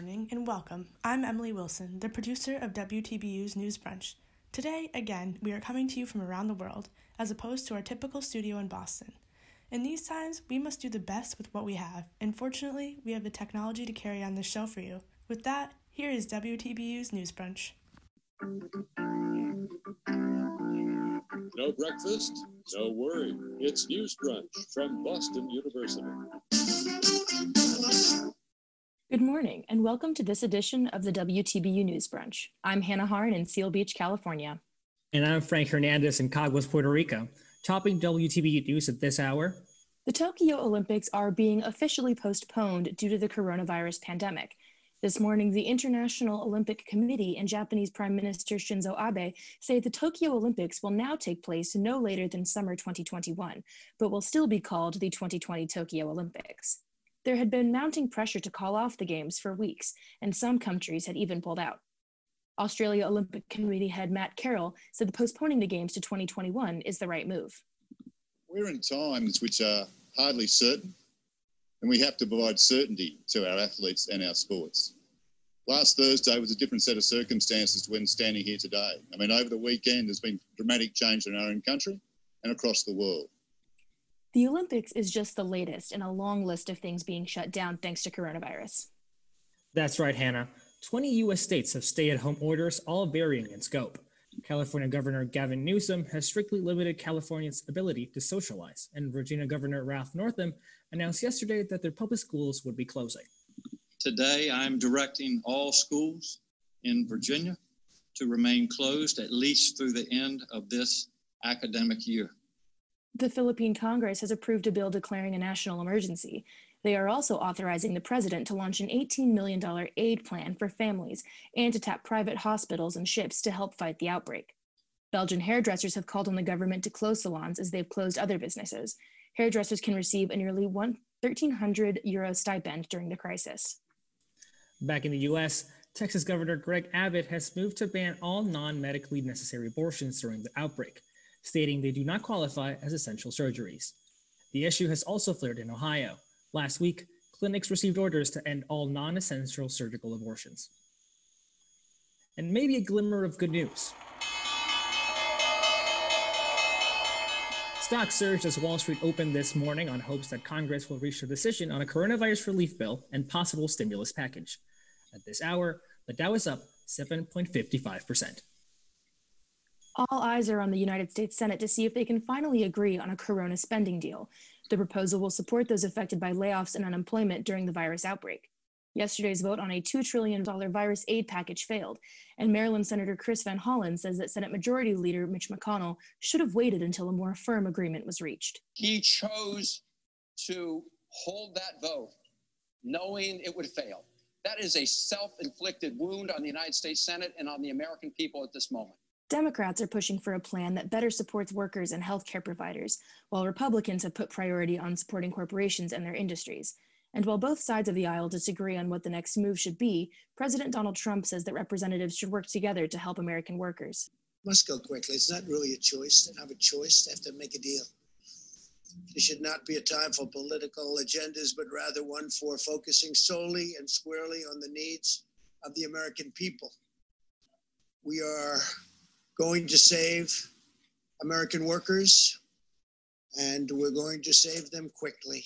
morning, and welcome. I'm Emily Wilson, the producer of WTBU's News Brunch. Today, again, we are coming to you from around the world, as opposed to our typical studio in Boston. In these times, we must do the best with what we have, and fortunately, we have the technology to carry on this show for you. With that, here is WTBU's News Brunch. No breakfast? No worry. It's News Brunch from Boston University. Good morning, and welcome to this edition of the WTBU News Brunch. I'm Hannah Harn in Seal Beach, California. And I'm Frank Hernandez in Caguas, Puerto Rico. Topping WTBU News at this hour. The Tokyo Olympics are being officially postponed due to the coronavirus pandemic. This morning, the International Olympic Committee and Japanese Prime Minister Shinzo Abe say the Tokyo Olympics will now take place no later than summer 2021, but will still be called the 2020 Tokyo Olympics. There had been mounting pressure to call off the games for weeks, and some countries had even pulled out. Australia Olympic Committee head Matt Carroll said the postponing the games to 2021 is the right move. We're in times which are hardly certain, and we have to provide certainty to our athletes and our sports. Last Thursday was a different set of circumstances to when standing here today. I mean, over the weekend, there's been dramatic change in our own country and across the world. The Olympics is just the latest in a long list of things being shut down thanks to coronavirus. That's right, Hannah. 20 U.S. states have stay-at-home orders, all varying in scope. California Governor Gavin Newsom has strictly limited Californians' ability to socialize, and Virginia Governor Ralph Northam announced yesterday that their public schools would be closing. Today, I'm directing all schools in Virginia to remain closed at least through the end of this academic year. The Philippine Congress has approved a bill declaring a national emergency. They are also authorizing the president to launch an $18 million aid plan for families and to tap private hospitals and ships to help fight the outbreak. Belgian hairdressers have called on the government to close salons as they've closed other businesses. Hairdressers can receive a nearly €1,300 stipend during the crisis. Back in the U.S., Texas Governor Greg Abbott has moved to ban all non-medically necessary abortions during the outbreak, stating they do not qualify as essential surgeries. The issue has also flared in Ohio. Last week, clinics received orders to end all non-essential surgical abortions. And maybe a glimmer of good news. Stocks surged as Wall Street opened this morning on hopes that Congress will reach a decision on a coronavirus relief bill and possible stimulus package. At this hour, the Dow is up 7.55%. All eyes are on the United States Senate to see if they can finally agree on a corona spending deal. The proposal will support those affected by layoffs and unemployment during the virus outbreak. Yesterday's vote on a $2 trillion virus aid package failed, and Maryland Senator Chris Van Hollen says that Senate Majority Leader Mitch McConnell should have waited until a more firm agreement was reached. He chose to hold that vote knowing it would fail. That is a self-inflicted wound on the United States Senate and on the American people at this moment. Democrats are pushing for a plan that better supports workers and healthcare providers, while Republicans have put priority on supporting corporations and their industries. And while both sides of the aisle disagree on what the next move should be, President Donald Trump says that representatives should work together to help American workers. It must go quickly. It's not really a choice. They don't have a choice. They have to make a deal. There should not be a time for political agendas, but rather one for focusing solely and squarely on the needs of the American people. We are going to save American workers, and we're going to save them quickly.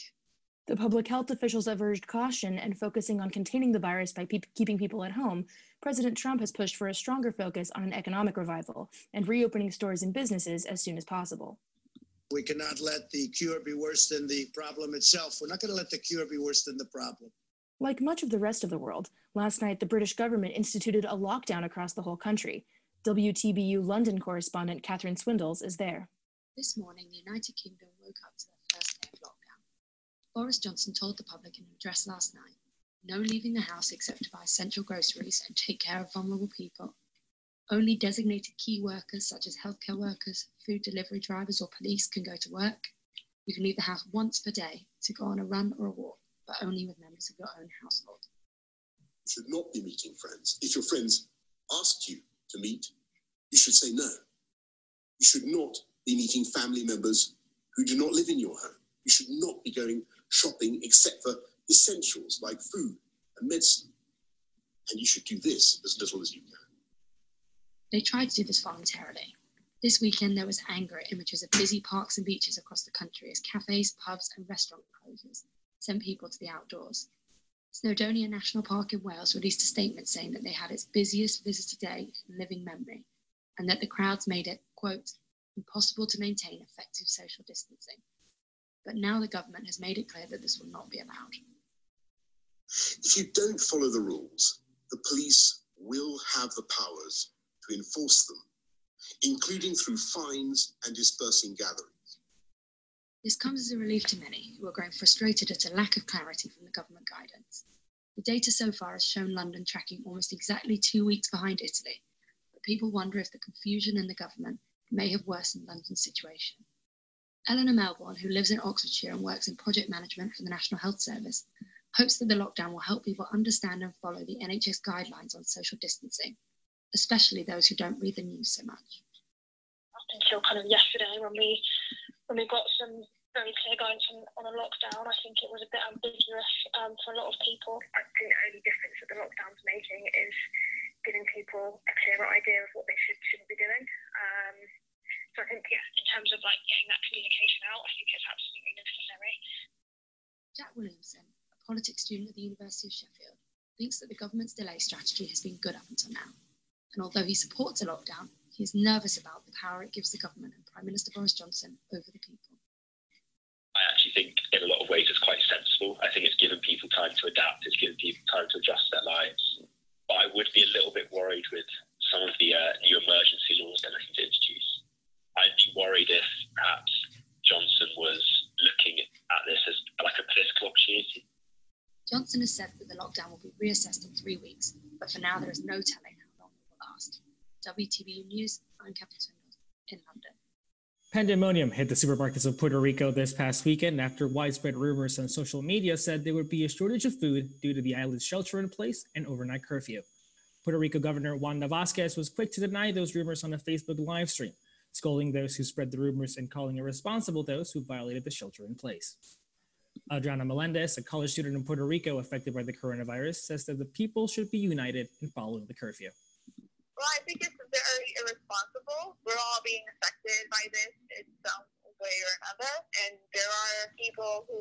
The public health officials have urged caution and focusing on containing the virus by keeping people at home. President Trump has pushed for a stronger focus on an economic revival and reopening stores and businesses as soon as possible. We cannot let the cure be worse than the problem itself. We're not going to let the cure be worse than the problem. Like much of the rest of the world, last night the British government instituted a lockdown across the whole country. WTBU London correspondent Catherine Swindles is there. This morning, the United Kingdom woke up to their first day of lockdown. Boris Johnson told the public in an address last night, no leaving the house except to buy essential groceries and take care of vulnerable people. Only designated key workers such as healthcare workers, food delivery drivers or police can go to work. You can leave the house once per day to go on a run or a walk, but only with members of your own household. You should not be meeting friends. If your friends asked you to meet, you should say no. You should not be meeting family members who do not live in your home. You should not be going shopping except for essentials like food and medicine. and you should do this as little as you can. They tried to do this voluntarily. This weekend, there was anger at images of busy parks and beaches across the country as cafes, pubs and restaurant closures sent people to the outdoors. Snowdonia National Park in Wales released a statement saying that they had its busiest visitor day in living memory and that the crowds made it, quote, impossible to maintain effective social distancing. But now the government has made it clear that this will not be allowed. If you don't follow the rules, the police will have the powers to enforce them, including through fines and dispersing gatherings. This comes as a relief to many who are growing frustrated at a lack of clarity from the government guidance. The data so far has shown London tracking almost exactly 2 weeks behind Italy, but people wonder if the confusion in the government may have worsened London's situation. Eleanor Melbourne, who lives in Oxfordshire and works in project management for the National Health Service, hopes that the lockdown will help people understand and follow the NHS guidelines on social distancing, especially those who don't read the news so much. Up until kind of yesterday, when we got some very clear guidance on a lockdown, I think it was a bit ambiguous for a lot of people. I think the only difference that the lockdown's making is giving people a clearer idea of what they shouldn't be doing. So I think, yeah, in terms of like getting that communication out, I think it's absolutely necessary. Jack Williamson, a politics student at the University of Sheffield, thinks that the government's delay strategy has been good up until now. And although he supports a lockdown, he is nervous about the power it gives the government and Prime Minister Boris Johnson over the people. I actually think in a lot of ways it's quite sensible. I think it's given people time to adapt, it's given people time to adjust their lives. But I would be a little bit worried with some of the new emergency laws they're looking to introduce. I'd be worried if perhaps Johnson was looking at this as like a political opportunity. Johnson has said that the lockdown will be reassessed in 3 weeks, but for now there is no telling how long it will last. WTBU News, I'm Catherine Swindles in London. Pandemonium hit the supermarkets of Puerto Rico this past weekend after widespread rumors on social media said there would be a shortage of food due to the island's shelter-in-place and overnight curfew. Puerto Rico Governor Wanda Vasquez was quick to deny those rumors on a Facebook live stream, scolding those who spread the rumors and calling irresponsible those who violated the shelter-in-place. Adriana Melendez, a college student in Puerto Rico affected by the coronavirus, says that the people should be united in following the curfew. Well, I think it's very irresponsible. We're all being affected by this in some way or another. And there are people who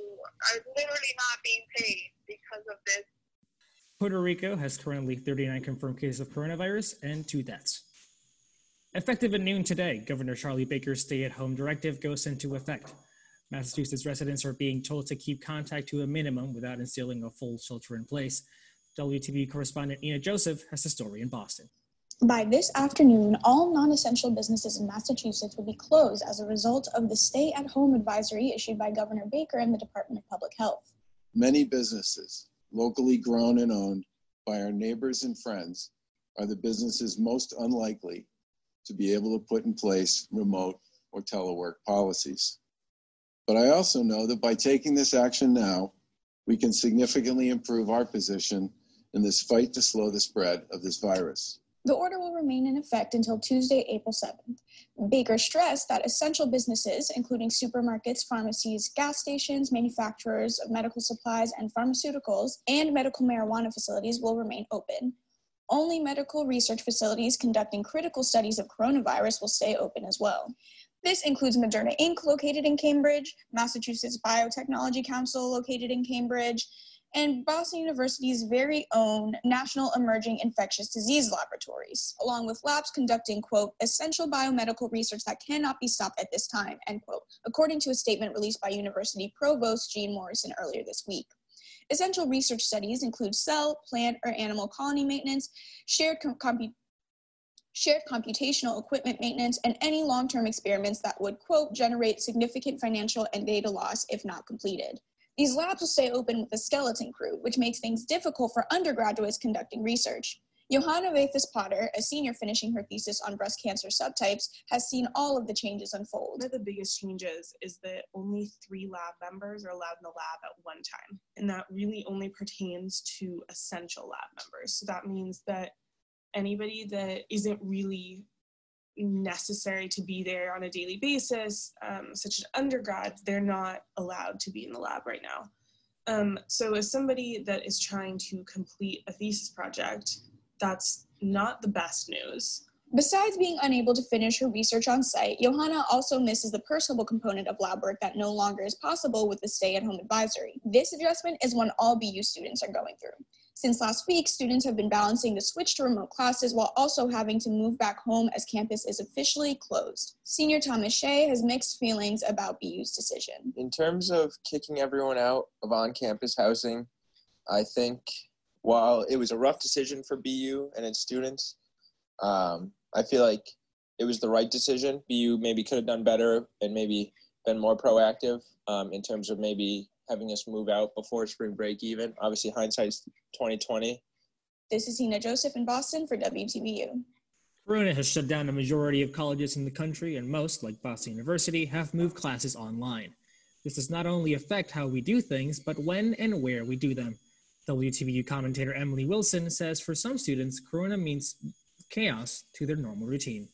are literally not being paid because of this. Puerto Rico has currently 39 confirmed cases of coronavirus and 2 deaths. Effective at noon today, Governor Charlie Baker's stay-at-home directive goes into effect. Massachusetts residents are being told to keep contact to a minimum without instilling a full shelter-in-place. WTBU correspondent Ina Joseph has the story in Boston. By this afternoon, all non-essential businesses in Massachusetts will be closed as a result of the stay-at-home advisory issued by Governor Baker and the Department of Public Health. Many businesses, locally grown and owned by our neighbors and friends, are the businesses most unlikely to be able to put in place remote or telework policies. But I also know that by taking this action now, we can significantly improve our position in this fight to slow the spread of this virus. The order will remain in effect until Tuesday, April 7th. Baker stressed that essential businesses, including supermarkets, pharmacies, gas stations, manufacturers of medical supplies and pharmaceuticals, and medical marijuana facilities will remain open. Only medical research facilities conducting critical studies of coronavirus will stay open as well. This includes Moderna Inc., located in Cambridge, Massachusetts Biotechnology Council, located in Cambridge, and Boston University's very own National Emerging Infectious Disease Laboratories, along with labs conducting, quote, essential biomedical research that cannot be stopped at this time, end quote, according to a statement released by University Provost Jean Morrison earlier this week. Essential research studies include cell, plant, or animal colony maintenance, shared computational equipment maintenance, and any long-term experiments that would, quote, generate significant financial and data loss if not completed. These labs will stay open with a skeleton crew, which makes things difficult for undergraduates conducting research. Johanna Wathes-Potter, a senior finishing her thesis on breast cancer subtypes, has seen all of the changes unfold. One of the biggest changes is that only 3 lab members are allowed in the lab at one time, and that really only pertains to essential lab members. So that means that anybody that isn't really necessary to be there on a daily basis, such as undergrads, they're not allowed to be in the lab right now. So as somebody that is trying to complete a thesis project, that's not the best news. Besides being unable to finish her research on site, Johanna also misses the personable component of lab work that no longer is possible with the stay-at-home advisory. This adjustment is one all BU students are going through. Since last week, students have been balancing the switch to remote classes while also having to move back home as campus is officially closed. Senior Thomas Shea has mixed feelings about BU's decision. In terms of kicking everyone out of on-campus housing, I think while it was a rough decision for BU and its students, I feel like it was the right decision. BU maybe could have done better and maybe been more proactive in terms of maybe having us move out before spring break even. Obviously, hindsight's 2020. This is Ina Joseph in Boston for WTBU. Corona has shut down a majority of colleges in the country, and most, like Boston University, have moved classes online. This does not only affect how we do things, but when and where we do them. WTBU commentator Emily Wilson says for some students, Corona means chaos to their normal routine.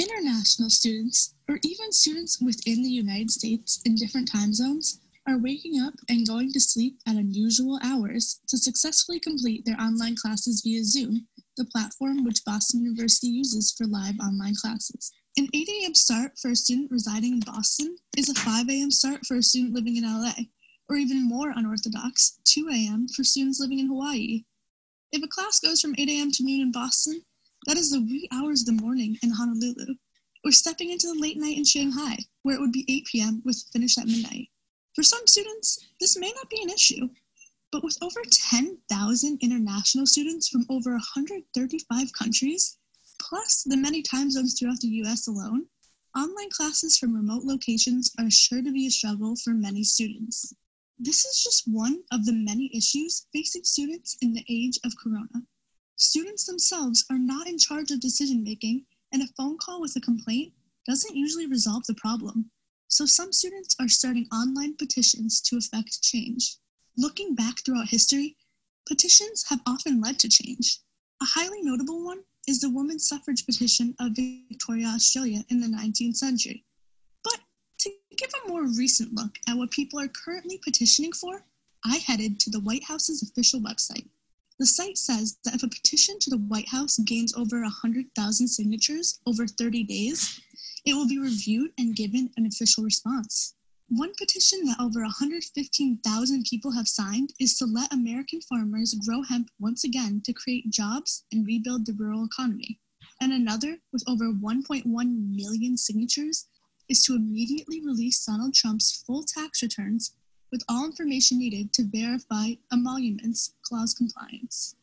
International students, or even students within the United States in different time zones, are waking up and going to sleep at unusual hours to successfully complete their online classes via Zoom, the platform which Boston University uses for live online classes. An 8 a.m. start for a student residing in Boston is a 5 a.m. start for a student living in LA, or even more unorthodox, 2 a.m. for students living in Hawaii. If a class goes from 8 a.m. to noon in Boston, that is the wee hours of the morning in Honolulu, or stepping into the late night in Shanghai, where it would be 8 p.m. with finish at midnight. For some students, this may not be an issue, but with over 10,000 international students from over 135 countries, plus the many time zones throughout the U.S. alone, online classes from remote locations are sure to be a struggle for many students. This is just one of the many issues facing students in the age of Corona. Students themselves are not in charge of decision-making, and a phone call with a complaint doesn't usually resolve the problem. So some students are starting online petitions to effect change. Looking back throughout history, petitions have often led to change. A highly notable one is the women's suffrage petition of Victoria, Australia in the 19th century. To give a more recent look at what people are currently petitioning for, I headed to the White House's official website. The site says that if a petition to the White House gains over 100,000 signatures over 30 days, it will be reviewed and given an official response. One petition that over 115,000 people have signed is to let American farmers grow hemp once again to create jobs and rebuild the rural economy. And another, with over 1.1 million signatures, is to immediately release Donald Trump's full tax returns with all information needed to verify emoluments clause compliance.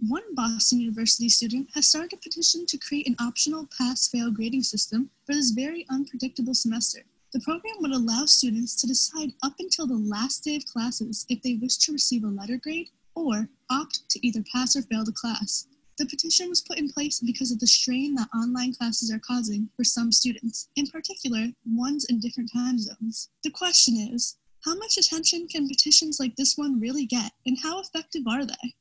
One Boston University student has started a petition to create an optional pass-fail grading system for this very unpredictable semester. The program would allow students to decide up until the last day of classes if they wish to receive a letter grade or opt to either pass or fail the class. The petition was put in place because of the strain that online classes are causing for some students, in particular, ones in different time zones. The question is, how much attention can petitions like this one really get, and how effective are they?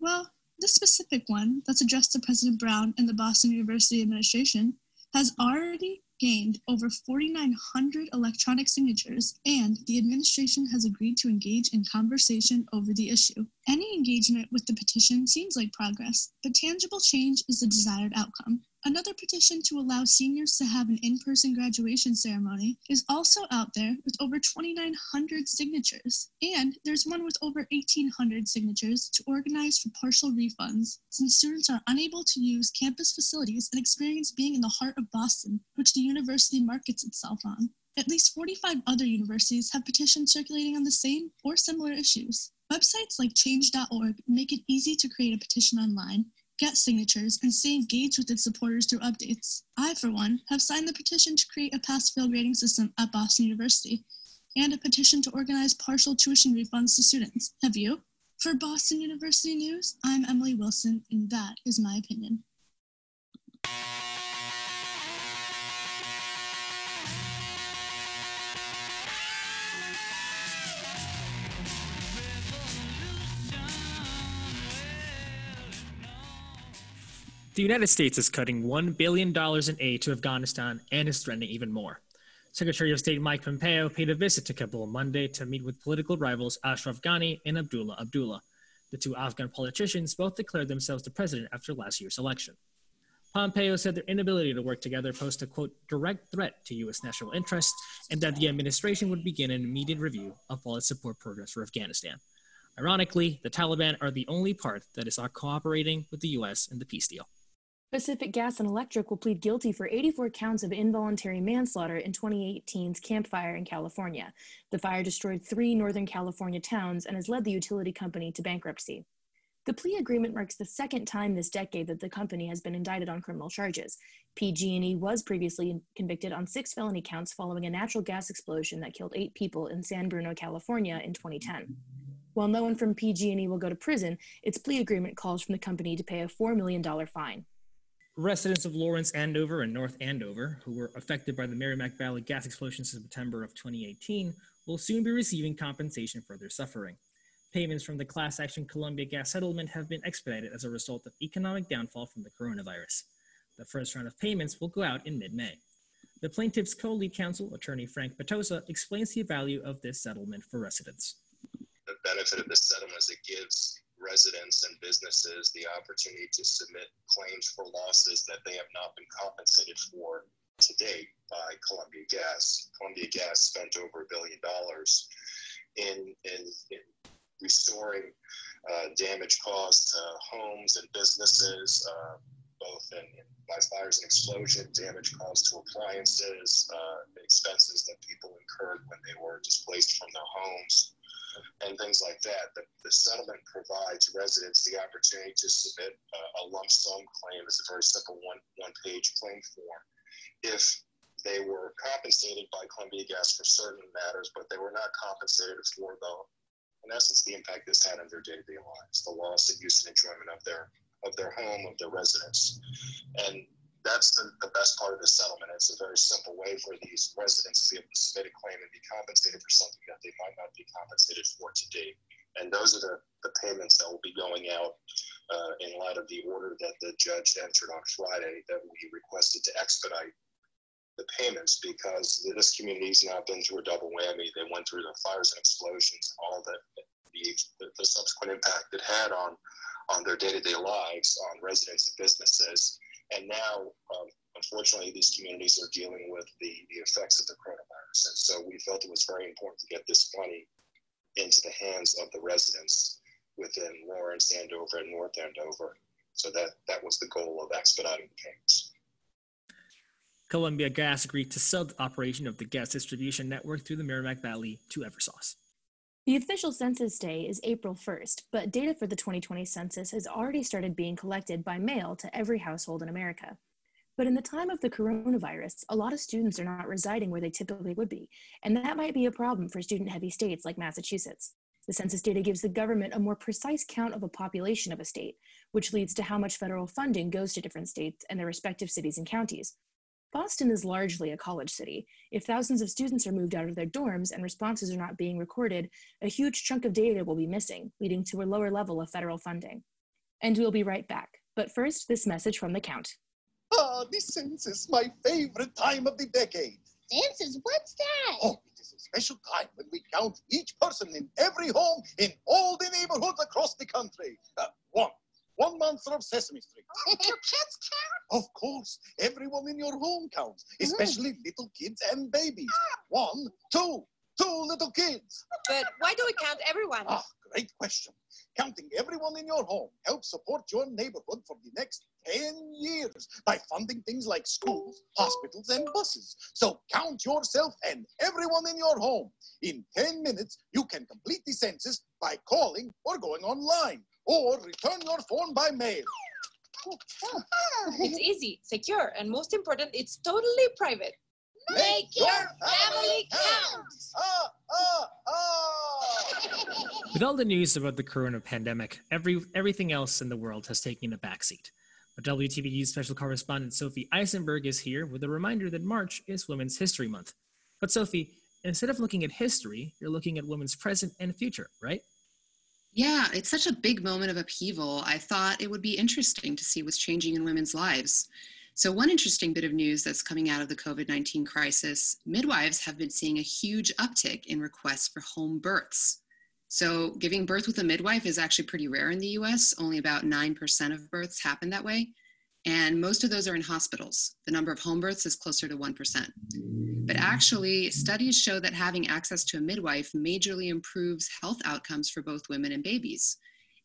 Well, this specific one that's addressed to President Brown and the Boston University administration has already gained over 4,900 electronic signatures, and the administration has agreed to engage in conversation over the issue. Any engagement with the petition seems like progress, but tangible change is the desired outcome. Another petition to allow seniors to have an in-person graduation ceremony is also out there with over 2,900 signatures, and there's one with over 1,800 signatures to organize for partial refunds, since students are unable to use campus facilities and experience being in the heart of Boston, which the university markets itself on. At least 45 other universities have petitions circulating on the same or similar issues. Websites like change.org make it easy to create a petition online, get signatures, and stay engaged with its supporters through updates. I, for one, have signed the petition to create a pass-fail grading system at Boston University, and a petition to organize partial tuition refunds to students. Have you? For Boston University News, I'm Emily Wilson, and that is my opinion. The United States is cutting $1 billion in aid to Afghanistan and is threatening even more. Secretary of State Mike Pompeo paid a visit to Kabul Monday to meet with political rivals Ashraf Ghani and Abdullah Abdullah. The two Afghan politicians both declared themselves the president after last year's election. Pompeo said their inability to work together posed a, quote, direct threat to U.S. national interests, and that the administration would begin an immediate review of all its support programs for Afghanistan. Ironically, the Taliban are the only part that is not cooperating with the U.S. in the peace deal. Pacific Gas and Electric will plead guilty for 84 counts of involuntary manslaughter in 2018's Camp Fire in California. The fire destroyed 3 Northern California towns and has led the utility company to bankruptcy. The plea agreement marks the second time this decade that the company has been indicted on criminal charges. PG&E was previously convicted on 6 felony counts following a natural gas explosion that killed 8 people in San Bruno, California in 2010. While no one from PG&E will go to prison, its plea agreement calls for the company to pay a $4 million fine. Residents of Lawrence, Andover, and North Andover, who were affected by the Merrimack Valley gas explosions in September of 2018, will soon be receiving compensation for their suffering. Payments from the class action Columbia Gas settlement have been expedited as a result of economic downfall from the coronavirus. The first round of payments will go out in mid-May. The plaintiff's co-lead counsel, attorney Frank Petosa, explains the value of this settlement for residents. The benefit of this settlement is it gives residents and businesses the opportunity to submit claims for losses that they have not been compensated for to date by Columbia Gas. Columbia Gas spent over $1 billion in restoring damage caused to homes and businesses, both in by fires and explosion, damage caused to appliances, expenses that people incurred when they were displaced from their homes, and things like that. The settlement provides residents the opportunity to submit a lump sum claim. It's a very simple one-page claim form. If they were compensated by Columbia Gas for certain matters, but they were not compensated for, though, in essence, the impact this had on their day-to-day lives, the loss and use and enjoyment of their home, of their residence. And that's the best part of the settlement. It's a very simple way for these residents to be able to submit a claim and be compensated for something that they might not be compensated for to date. And those are the payments that will be going out in light of the order that the judge entered on Friday that we requested to expedite the payments, because this community's now been through a double whammy. They went through the fires and explosions, all the subsequent impact it had on their day-to-day lives, on residents and businesses. And now, unfortunately, these communities are dealing with the effects of the coronavirus. And so we felt it was very important to get this money into the hands of the residents within Lawrence, Andover, and North Andover. So that was the goal of expediting the payments. Columbia Gas agreed to sell the operation of the gas distribution network through the Merrimack Valley to Eversource. The official census day is April 1st, but data for the 2020 census has already started being collected by mail to every household in America. But in the time of the coronavirus, a lot of students are not residing where they typically would be, and that might be a problem for student-heavy states like Massachusetts. The census data gives the government a more precise count of a population of a state, which leads to how much federal funding goes to different states and their respective cities and counties. Boston is largely a college city. If thousands of students are moved out of their dorms and responses are not being recorded, a huge chunk of data will be missing, leading to a lower level of federal funding. And we'll be right back. But first, this message from the Count. Oh, the census, my favorite time of the decade. Census, what's that? Oh, it is a special time when we count each person in every home in all the neighborhoods across the country. One monster of Sesame Street. Oh, do kids count? Of course. Everyone in your home counts, especially little kids and babies. Ah. 1, 2 little kids. But why do we count everyone? Ah, great question. Counting everyone in your home helps support your neighborhood for the next 10 years by funding things like schools, hospitals, and buses. So count yourself and everyone in your home. In 10 minutes, you can complete the census by calling or going online, or return your phone by mail. It's easy, secure, and most important, it's totally private. Make your family count! With all the news about the corona pandemic, everything else in the world has taken a backseat. But WTBU's special correspondent Sophie Eisenberg is here with a reminder that March is Women's History Month. But Sophie, instead of looking at history, you're looking at women's present and future, right? Yeah, it's such a big moment of upheaval. I thought it would be interesting to see what's changing in women's lives. So one interesting bit of news that's coming out of the COVID-19 crisis, midwives have been seeing a huge uptick in requests for home births. So giving birth with a midwife is actually pretty rare in the US. Only about 9% of births happen that way. And most of those are in hospitals. The number of home births is closer to 1%. But actually, studies show that having access to a midwife majorly improves health outcomes for both women and babies.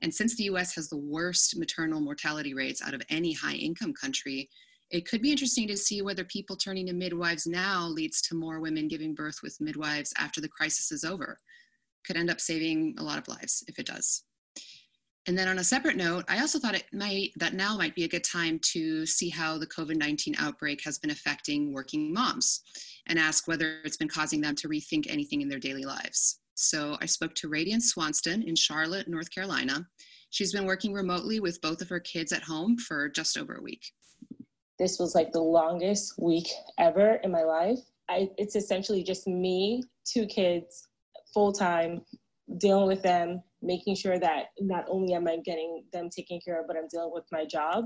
And since the US has the worst maternal mortality rates out of any high-income country, it could be interesting to see whether people turning to midwives now leads to more women giving birth with midwives after the crisis is over. Could end up saving a lot of lives if it does. And then on a separate note, I also thought that now might be a good time to see how the COVID-19 outbreak has been affecting working moms and ask whether it's been causing them to rethink anything in their daily lives. So I spoke to Radiance Swanston in Charlotte, North Carolina. She's been working remotely with both of her kids at home for just over a week. This was like the longest week ever in my life. It's essentially just me, two kids, full-time, dealing with them, making sure that not only am I getting them taken care of, but I'm dealing with my job.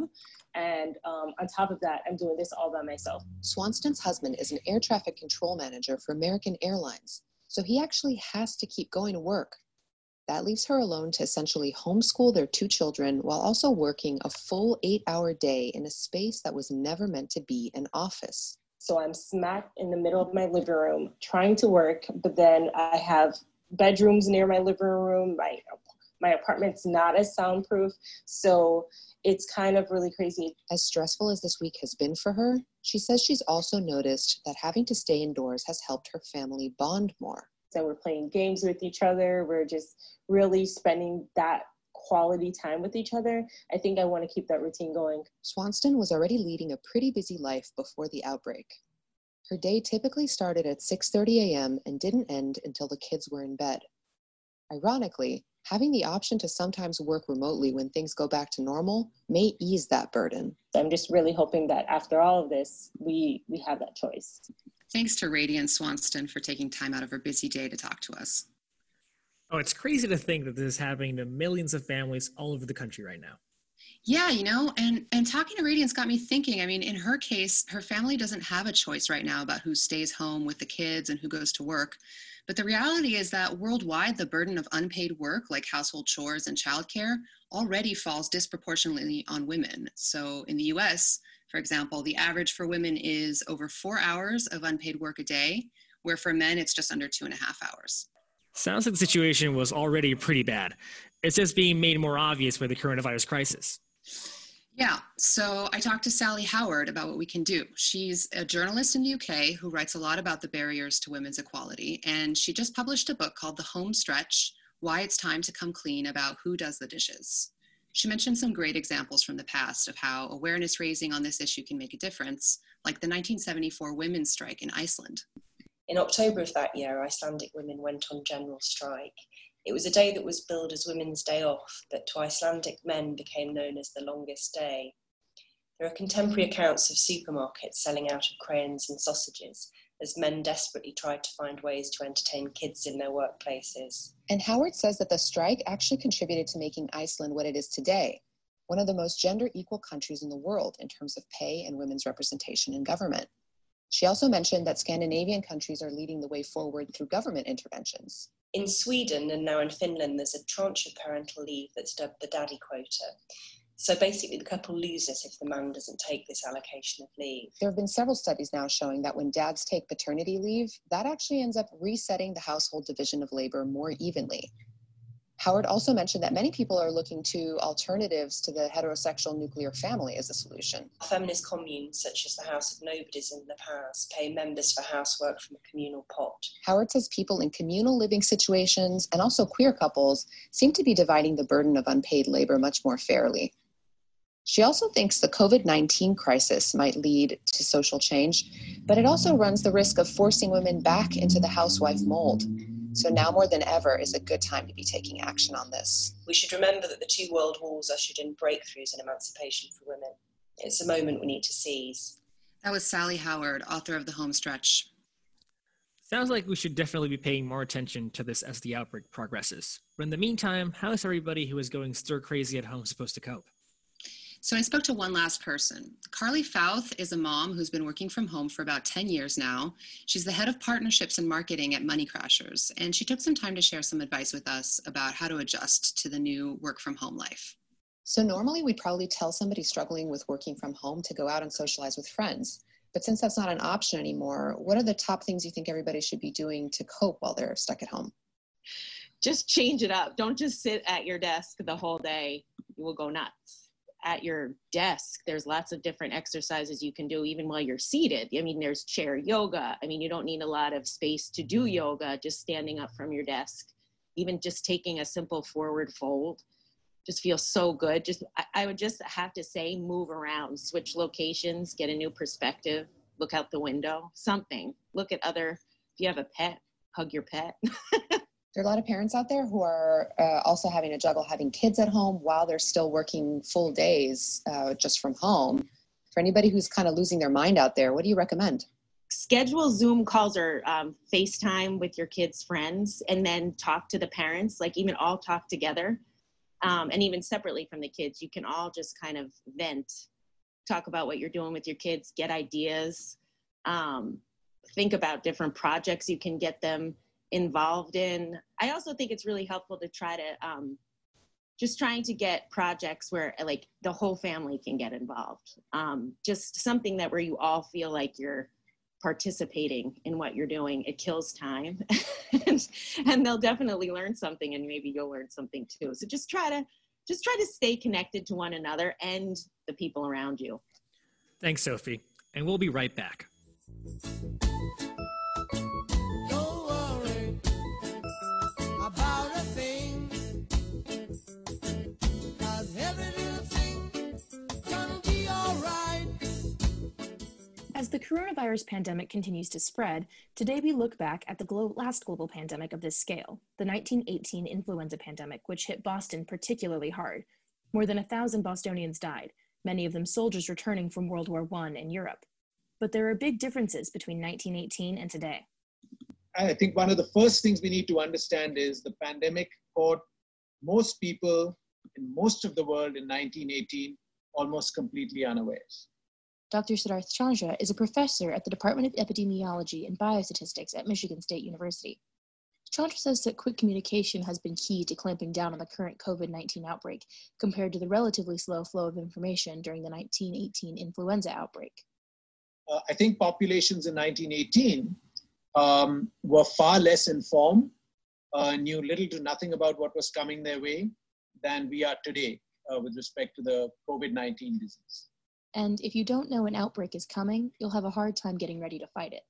And on top of that, I'm doing this all by myself. Swanston's husband is an air traffic control manager for American Airlines, so he actually has to keep going to work. That leaves her alone to essentially homeschool their two children while also working a full 8-hour day in a space that was never meant to be an office. So I'm smack in the middle of my living room trying to work, but then I have bedrooms near my living room. My apartment's not as soundproof, so it's kind of really crazy. As stressful as this week has been for her, she says she's also noticed that having to stay indoors has helped her family bond more. So we're playing games with each other. We're just really spending that quality time with each other. I think I want to keep that routine going. Swanston was already leading a pretty busy life before the outbreak. Her day typically started at 6:30 a.m. and didn't end until the kids were in bed. Ironically, having the option to sometimes work remotely when things go back to normal may ease that burden. I'm just really hoping that after all of this, we have that choice. Thanks to Radiance Swanston for taking time out of her busy day to talk to us. Oh, it's crazy to think that this is happening to millions of families all over the country right now. Yeah, you know, and talking to Radiance got me thinking. I mean, in her case, her family doesn't have a choice right now about who stays home with the kids and who goes to work. But the reality is that worldwide, the burden of unpaid work, like household chores and childcare, already falls disproportionately on women. So in the US, for example, the average for women is over 4 hours of unpaid work a day, where for men, it's just under 2.5 hours. Sounds like the situation was already pretty bad. It's just being made more obvious by the coronavirus crisis. Yeah, so I talked to Sally Howard about what we can do. She's a journalist in the UK who writes a lot about the barriers to women's equality, and she just published a book called The Home Stretch, Why It's Time to Come Clean About Who Does the Dishes. She mentioned some great examples from the past of how awareness raising on this issue can make a difference, like the 1974 women's strike in Iceland. In October of that year, Icelandic women went on general strike. It was a day that was billed as Women's Day Off, that to Icelandic men became known as the longest day. There are contemporary accounts of supermarkets selling out of crayons and sausages as men desperately tried to find ways to entertain kids in their workplaces. And Howard says that the strike actually contributed to making Iceland what it is today, one of the most gender equal countries in the world in terms of pay and women's representation in government. She also mentioned that Scandinavian countries are leading the way forward through government interventions. In Sweden and now in Finland, there's a tranche of parental leave that's dubbed the daddy quota. So basically the couple loses if the man doesn't take this allocation of leave. There have been several studies now showing that when dads take paternity leave, that actually ends up resetting the household division of labor more evenly. Howard also mentioned that many people are looking to alternatives to the heterosexual nuclear family as a solution. Feminist communes, such as the House of Nobodies in La Paz, pay members for housework from a communal pot. Howard says people in communal living situations and also queer couples seem to be dividing the burden of unpaid labor much more fairly. She also thinks the COVID-19 crisis might lead to social change, but it also runs the risk of forcing women back into the housewife mold. So now more than ever is a good time to be taking action on this. We should remember that the two world wars ushered in breakthroughs and emancipation for women. It's a moment we need to seize. That was Sally Howard, author of The Home Stretch. Sounds like we should definitely be paying more attention to this as the outbreak progresses. But in the meantime, how is everybody who is going stir crazy at home supposed to cope? So I spoke to one last person. Carly Fouth is a mom who's been working from home for about 10 years now. She's the head of partnerships and marketing at Money Crashers, and she took some time to share some advice with us about how to adjust to the new work from home life. So normally we'd probably tell somebody struggling with working from home to go out and socialize with friends. But since that's not an option anymore, what are the top things you think everybody should be doing to cope while they're stuck at home? Just change it up. Don't just sit at your desk the whole day. You will go nuts. At your desk, there's lots of different exercises you can do even while you're seated. I mean, there's chair yoga. I mean, you don't need a lot of space to do yoga, just standing up from your desk, even just taking a simple forward fold. Just feels so good. I would just have to say, move around, switch locations, get a new perspective, look out the window, something. Look at other, if you have a pet, hug your pet. There are a lot of parents out there who are also having to juggle having kids at home while they're still working full days just from home. For anybody who's kind of losing their mind out there, what do you recommend? Schedule Zoom calls or FaceTime with your kids' friends, and then talk to the parents, like even all talk together. And even separately from the kids, you can all just kind of vent, talk about what you're doing with your kids, get ideas, think about different projects you can get them involved in. I also think it's really helpful to try to trying to get projects where like the whole family can get involved. Just something that where you all feel like you're participating in what you're doing. It kills time and they'll definitely learn something, and maybe you'll learn something too. So just try to stay connected to one another and the people around you. Thanks, Sophie. And we'll be right back. As the coronavirus pandemic continues to spread, today we look back at the last global pandemic of this scale, the 1918 influenza pandemic, which hit Boston particularly hard. More than 1,000 Bostonians died, many of them soldiers returning from World War I in Europe. But there are big differences between 1918 and today. I think one of the first things we need to understand is the pandemic caught most people in most of the world in 1918 almost completely unawares. Dr. Siddharth Chandra is a professor at the Department of Epidemiology and Biostatistics at Michigan State University. Chandra says that quick communication has been key to clamping down on the current COVID-19 outbreak compared to the relatively slow flow of information during the 1918 influenza outbreak. I think populations in 1918 were far less informed, knew little to nothing about what was coming their way than we are today with respect to the COVID-19 disease. And if you don't know an outbreak is coming, you'll have a hard time getting ready to fight it.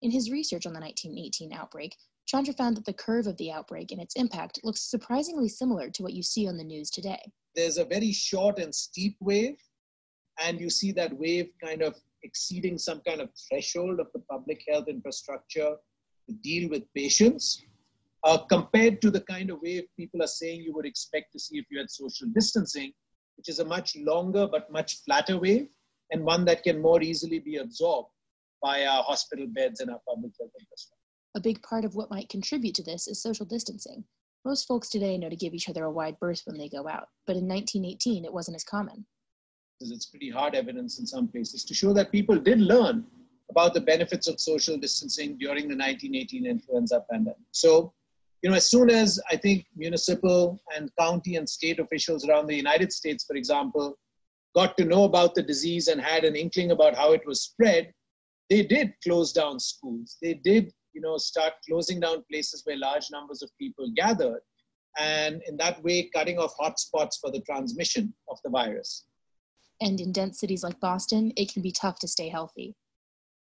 In his research on the 1918 outbreak, Chandra found that the curve of the outbreak and its impact looks surprisingly similar to what you see on the news today. There's a very short and steep wave, and you see that wave kind of exceeding some kind of threshold of the public health infrastructure to deal with patients, compared to the kind of wave people are saying you would expect to see if you had social distancing, which is a much longer but much flatter wave, and one that can more easily be absorbed by our hospital beds and our public health infrastructure. A big part of what might contribute to this is social distancing. Most folks today know to give each other a wide berth when they go out, but in 1918 it wasn't as common. It's pretty hard evidence in some places to show that people did learn about the benefits of social distancing during the 1918 influenza pandemic. So, as soon as I think municipal and county and state officials around the United States, for example, got to know about the disease and had an inkling about how it was spread, they did close down schools. They did, start closing down places where large numbers of people gathered, and in that way, cutting off hotspots for the transmission of the virus. And in dense cities like Boston, it can be tough to stay healthy.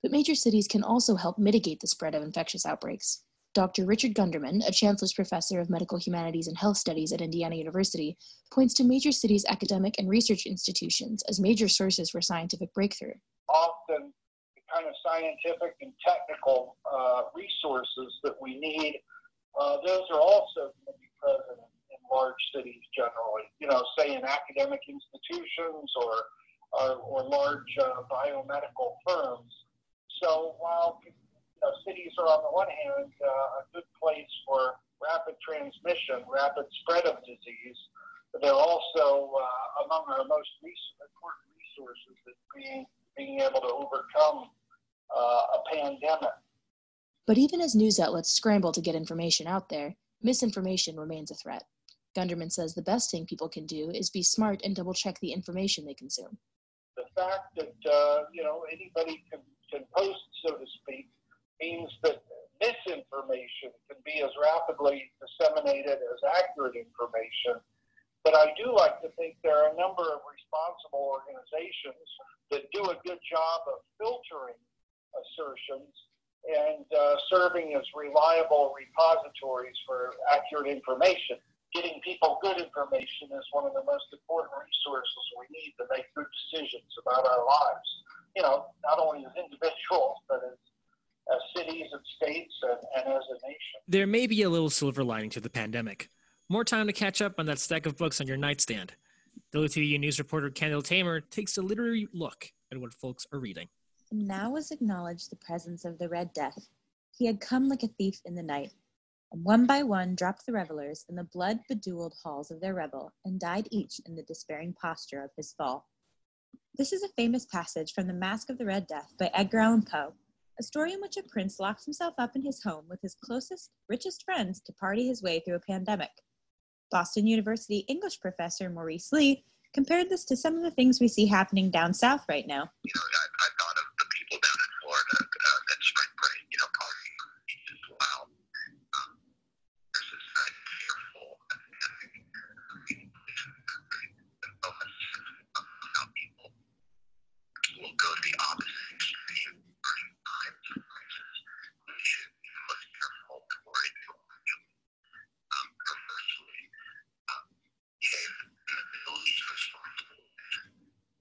But major cities can also help mitigate the spread of infectious outbreaks. Dr. Richard Gunderman, a Chancellor's Professor of Medical Humanities and Health Studies at Indiana University, points to major cities' academic and research institutions as major sources for scientific breakthrough. Often, the kind of scientific and technical resources that we need, those are also going to be present in large cities generally, say in academic institutions or large biomedical firms. So while cities are, on the one hand, a good place for rapid transmission, rapid spread of disease. They're also among our most important resources that being able to overcome a pandemic. But even as news outlets scramble to get information out there, misinformation remains a threat. Gunderman says the best thing people can do is be smart and double-check the information they consume. The fact that, anybody can post, so to speak, means that misinformation can be as rapidly disseminated as accurate information. But I do like to think there are a number of responsible organizations that do a good job of filtering assertions and serving as reliable repositories for accurate information. Getting people good information is one of the most important resources we need to make good decisions about our lives. You know, not only as individuals, but as cities and states and as a nation. There may be a little silver lining to the pandemic. More time to catch up on that stack of books on your nightstand. WTBU News reporter Kendall Tamer takes a literary look at what folks are reading. Now was acknowledged the presence of the Red Death. He had come like a thief in the night, and one by one dropped the revelers in the blood-bedewled halls of their revel, and died each in the despairing posture of his fall. This is a famous passage from The Mask of the Red Death by Edgar Allan Poe, a story in which a prince locks himself up in his home with his closest, richest friends to party his way through a pandemic. Boston University English professor Maurice Lee compared this to some of the things we see happening down south right now. You know, I thought of the people down in Florida that spring break, partying on the beaches while there's this fearful and how people will go to the opposite extreme during times of crisis. We should be most careful and worried about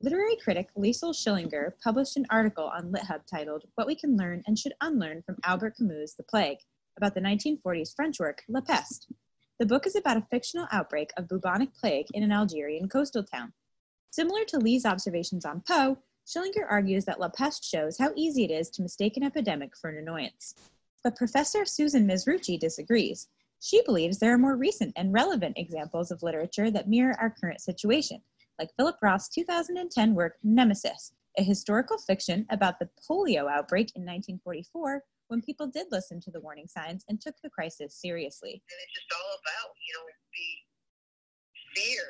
Literary critic Liesl Schillinger published an article on LitHub titled What We Can Learn and Should Unlearn from Albert Camus' The Plague, about the 1940s French work La Peste. The book is about a fictional outbreak of bubonic plague in an Algerian coastal town. Similar to Lee's observations on Poe, Schillinger argues that La Peste shows how easy it is to mistake an epidemic for an annoyance. But Professor Susan Mizrucci disagrees. She believes there are more recent and relevant examples of literature that mirror our current situation, like Philip Roth's 2010 work, Nemesis, a historical fiction about the polio outbreak in 1944, when people did listen to the warning signs and took the crisis seriously. And it's just all about, the fear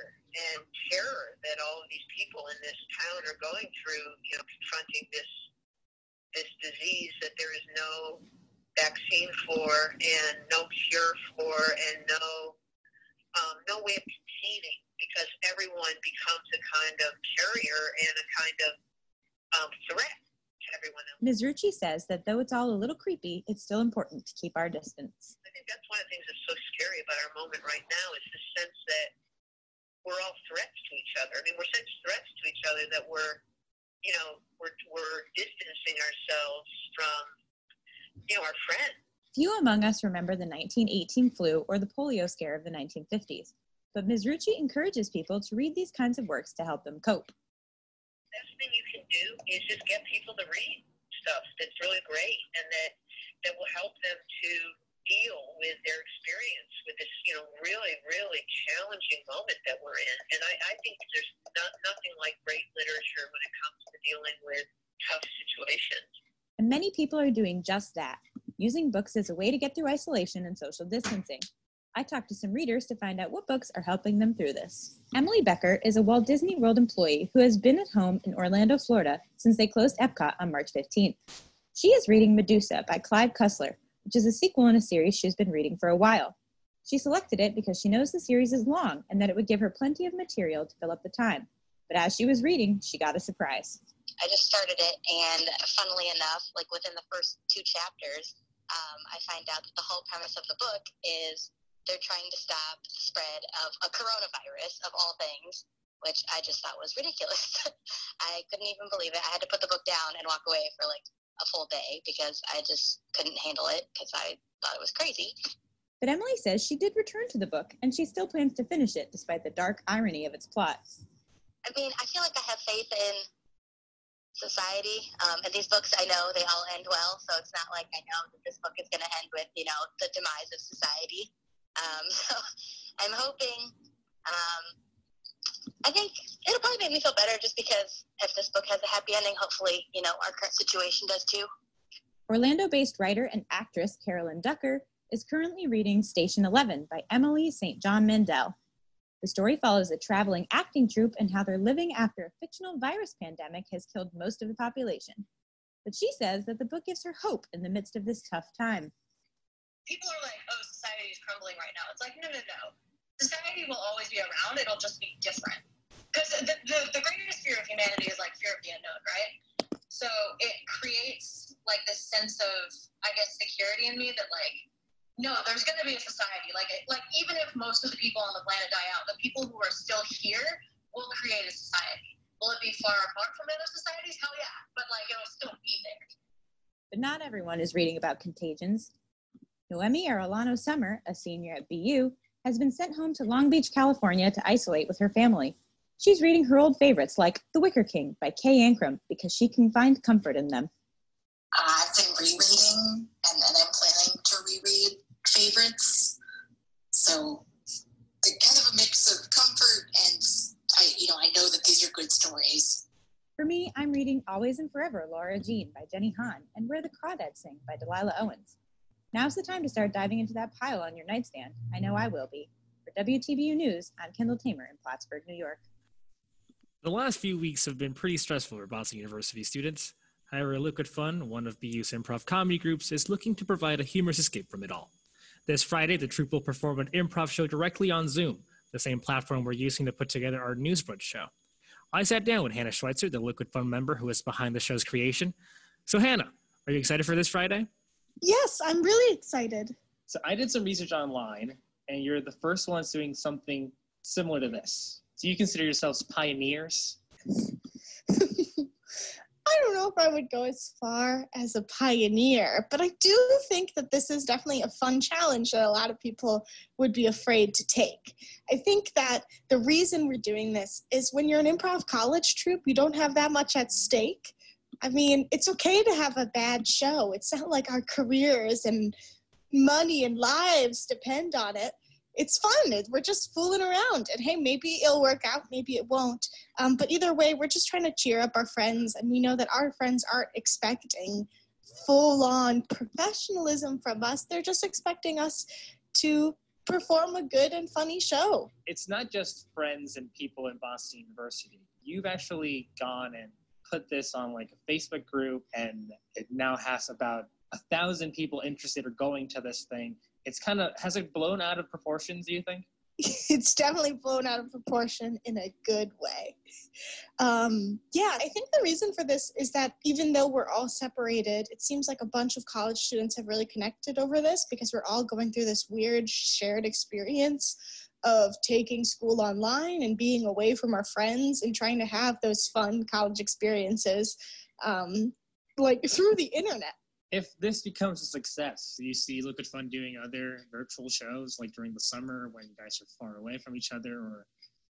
and terror that all of these people in this town are going through, confronting this disease that there is no vaccine for and no cure for and no way of containing, because everyone becomes a kind of carrier and a kind of threat to everyone else. Mizrucci says that though it's all a little creepy, it's still important to keep our distance. I think that's one of the things that's so scary about our moment right now is the sense that we're all threats to each other. I mean, we're such threats to each other that we're distancing ourselves from our friends. Few among us remember the 1918 flu or the polio scare of the 1950s, but Mizrucci encourages people to read these kinds of works to help them cope. The best thing you can do is just get people to read stuff that's really great and that will help them to deal with their experience with this, really, really challenging moment that we're in. And I think there's nothing like great literature when it comes to dealing with tough situations. And many people are doing just that, using books as a way to get through isolation and social distancing. I talked to some readers to find out what books are helping them through this. Emily Becker is a Walt Disney World employee who has been at home in Orlando, Florida, since they closed Epcot on March 15th. She is reading Medusa by Clive Cussler, which is a sequel in a series she's been reading for a while. She selected it because she knows the series is long and that it would give her plenty of material to fill up the time. But as she was reading, she got a surprise. I just started it, and funnily enough, within the first two chapters, I find out that the whole premise of the book is they're trying to stop the spread of a coronavirus, of all things, which I just thought was ridiculous. I couldn't even believe it. I had to put the book down and walk away for, a full day because I just couldn't handle it because I thought it was crazy. But Emily says she did return to the book, and she still plans to finish it despite the dark irony of its plot. I mean, I feel like I have faith in society, and these books, I know they all end well, so it's not like I know that this book is going to end with the demise of society, so I'm hoping I think it'll probably make me feel better just because if this book has a happy ending, hopefully, you know, our current situation does too. Orlando-based writer and actress Carolyn Ducker is currently reading Station 11 by Emily St. John Mandel. The story follows a traveling acting troupe and how they're living after a fictional virus pandemic has killed most of the population. But she says that the book gives her hope in the midst of this tough time. People are like, oh, society is crumbling right now. It's like, no, no, no. Society will always be around. It'll just be different. Because the greatest fear of humanity is like fear of the unknown, right? So it creates like this sense of, I guess, security in me that like, no, there's going to be a society. Like even if most of the people on the planet die out, the people who are still here will create a society. Will it be far apart from other societies? Hell yeah. But like, it'll still be there. But not everyone is reading about contagions. Noemi Arellano Summer, a senior at BU, has been sent home to Long Beach, California to isolate with her family. She's reading her old favorites like The Wicker King by Kay Ankrum because she can find comfort in them. I've been rereading and then I'm planning to reread favorites. So kind of a mix of comfort and I know that these are good stories. For me, I'm reading Always and Forever, Laura Jean by Jenny Hahn and Where the Crawdads Sing by Delilah Owens. Now's the time to start diving into that pile on your nightstand. I know I will be. For WTBU News, I'm Kendall Tamer in Plattsburg, New York. The last few weeks have been pretty stressful for Boston University students. However, Liquid Fun, one of BU's improv comedy groups, is looking to provide a humorous escape from it all. This Friday, the troupe will perform an improv show directly on Zoom, the same platform we're using to put together our News Brunch show. I sat down with Hannah Schweitzer, the Liquid Fun member who is behind the show's creation. So Hannah, are you excited for this Friday? Yes, I'm really excited. So I did some research online, and you're the first ones doing something similar to this. Do you consider yourselves pioneers? I don't know if I would go as far as a pioneer, but I do think that this is definitely a fun challenge that a lot of people would be afraid to take. I think that the reason we're doing this is when you're an improv college troupe, you don't have that much at stake. I mean, it's okay to have a bad show. It's not like our careers and money and lives depend on it. It's fun. We're just fooling around. And hey, maybe it'll work out. Maybe it won't. But either way, we're just trying to cheer up our friends. And we know that our friends aren't expecting full-on professionalism from us. They're just expecting us to perform a good and funny show. It's not just friends and people in Boston University. You've actually gone and put this on like a Facebook group, and it now has about 1,000 people interested or going to this thing. It's kind of, has it blown out of proportions, do you think? It's definitely blown out of proportion in a good way. Yeah, I think the reason for this is that even though we're all separated, it seems like a bunch of college students have really connected over this because we're all going through this weird shared experience of taking school online and being away from our friends and trying to have those fun college experiences like through the internet. If this becomes a success, you see Liquid Fun doing other virtual shows like during the summer when you guys are far away from each other or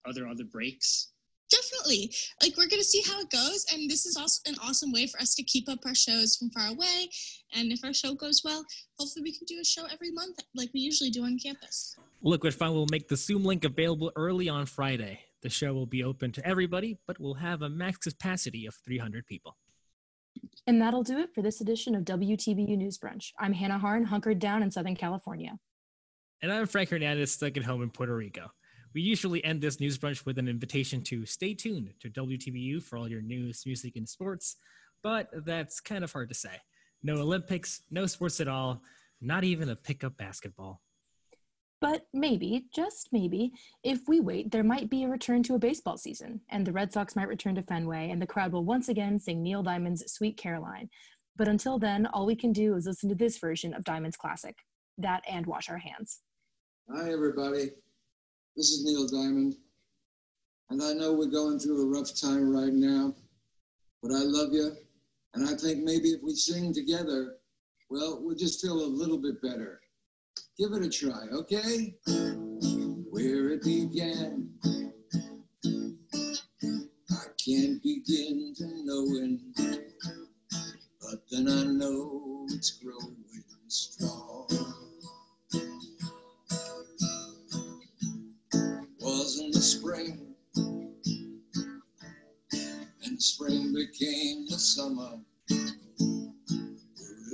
other breaks? Definitely. Like, we're going to see how it goes. And this is also an awesome way for us to keep up our shows from far away. And if our show goes well, hopefully we can do a show every month like we usually do on campus. Liquid Fun will make the Zoom link available early on Friday. The show will be open to everybody, but will have a max capacity of 300 people. And that'll do it for this edition of WTBU News Brunch. I'm Hannah Harn, hunkered down in Southern California. And I'm Frank Hernandez, stuck at home in Puerto Rico. We usually end this News Brunch with an invitation to stay tuned to WTBU for all your news, music, and sports, but that's kind of hard to say. No Olympics, no sports at all, not even a pickup basketball. But maybe, just maybe, if we wait, there might be a return to a baseball season, and the Red Sox might return to Fenway, and the crowd will once again sing Neil Diamond's Sweet Caroline. But until then, all we can do is listen to this version of Diamond's classic, that and wash our hands. Hi, everybody. This is Neil Diamond, and I know we're going through a rough time right now, but I love you, and I think maybe if we sing together, well, we'll just feel a little bit better. Give it a try, okay? Where it began, I can't begin to knowing, but then I know it's growing strong. It was in the spring, and spring became the summer. Who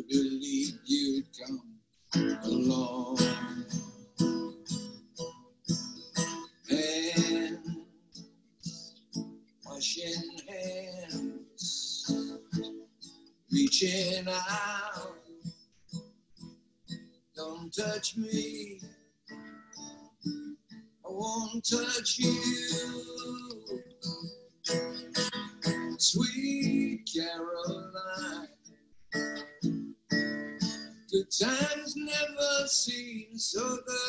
believed you'd come along? Hands, washing hands, reaching out. Don't touch me. I won't touch you, Sweet Caroline. Good times never seem so good.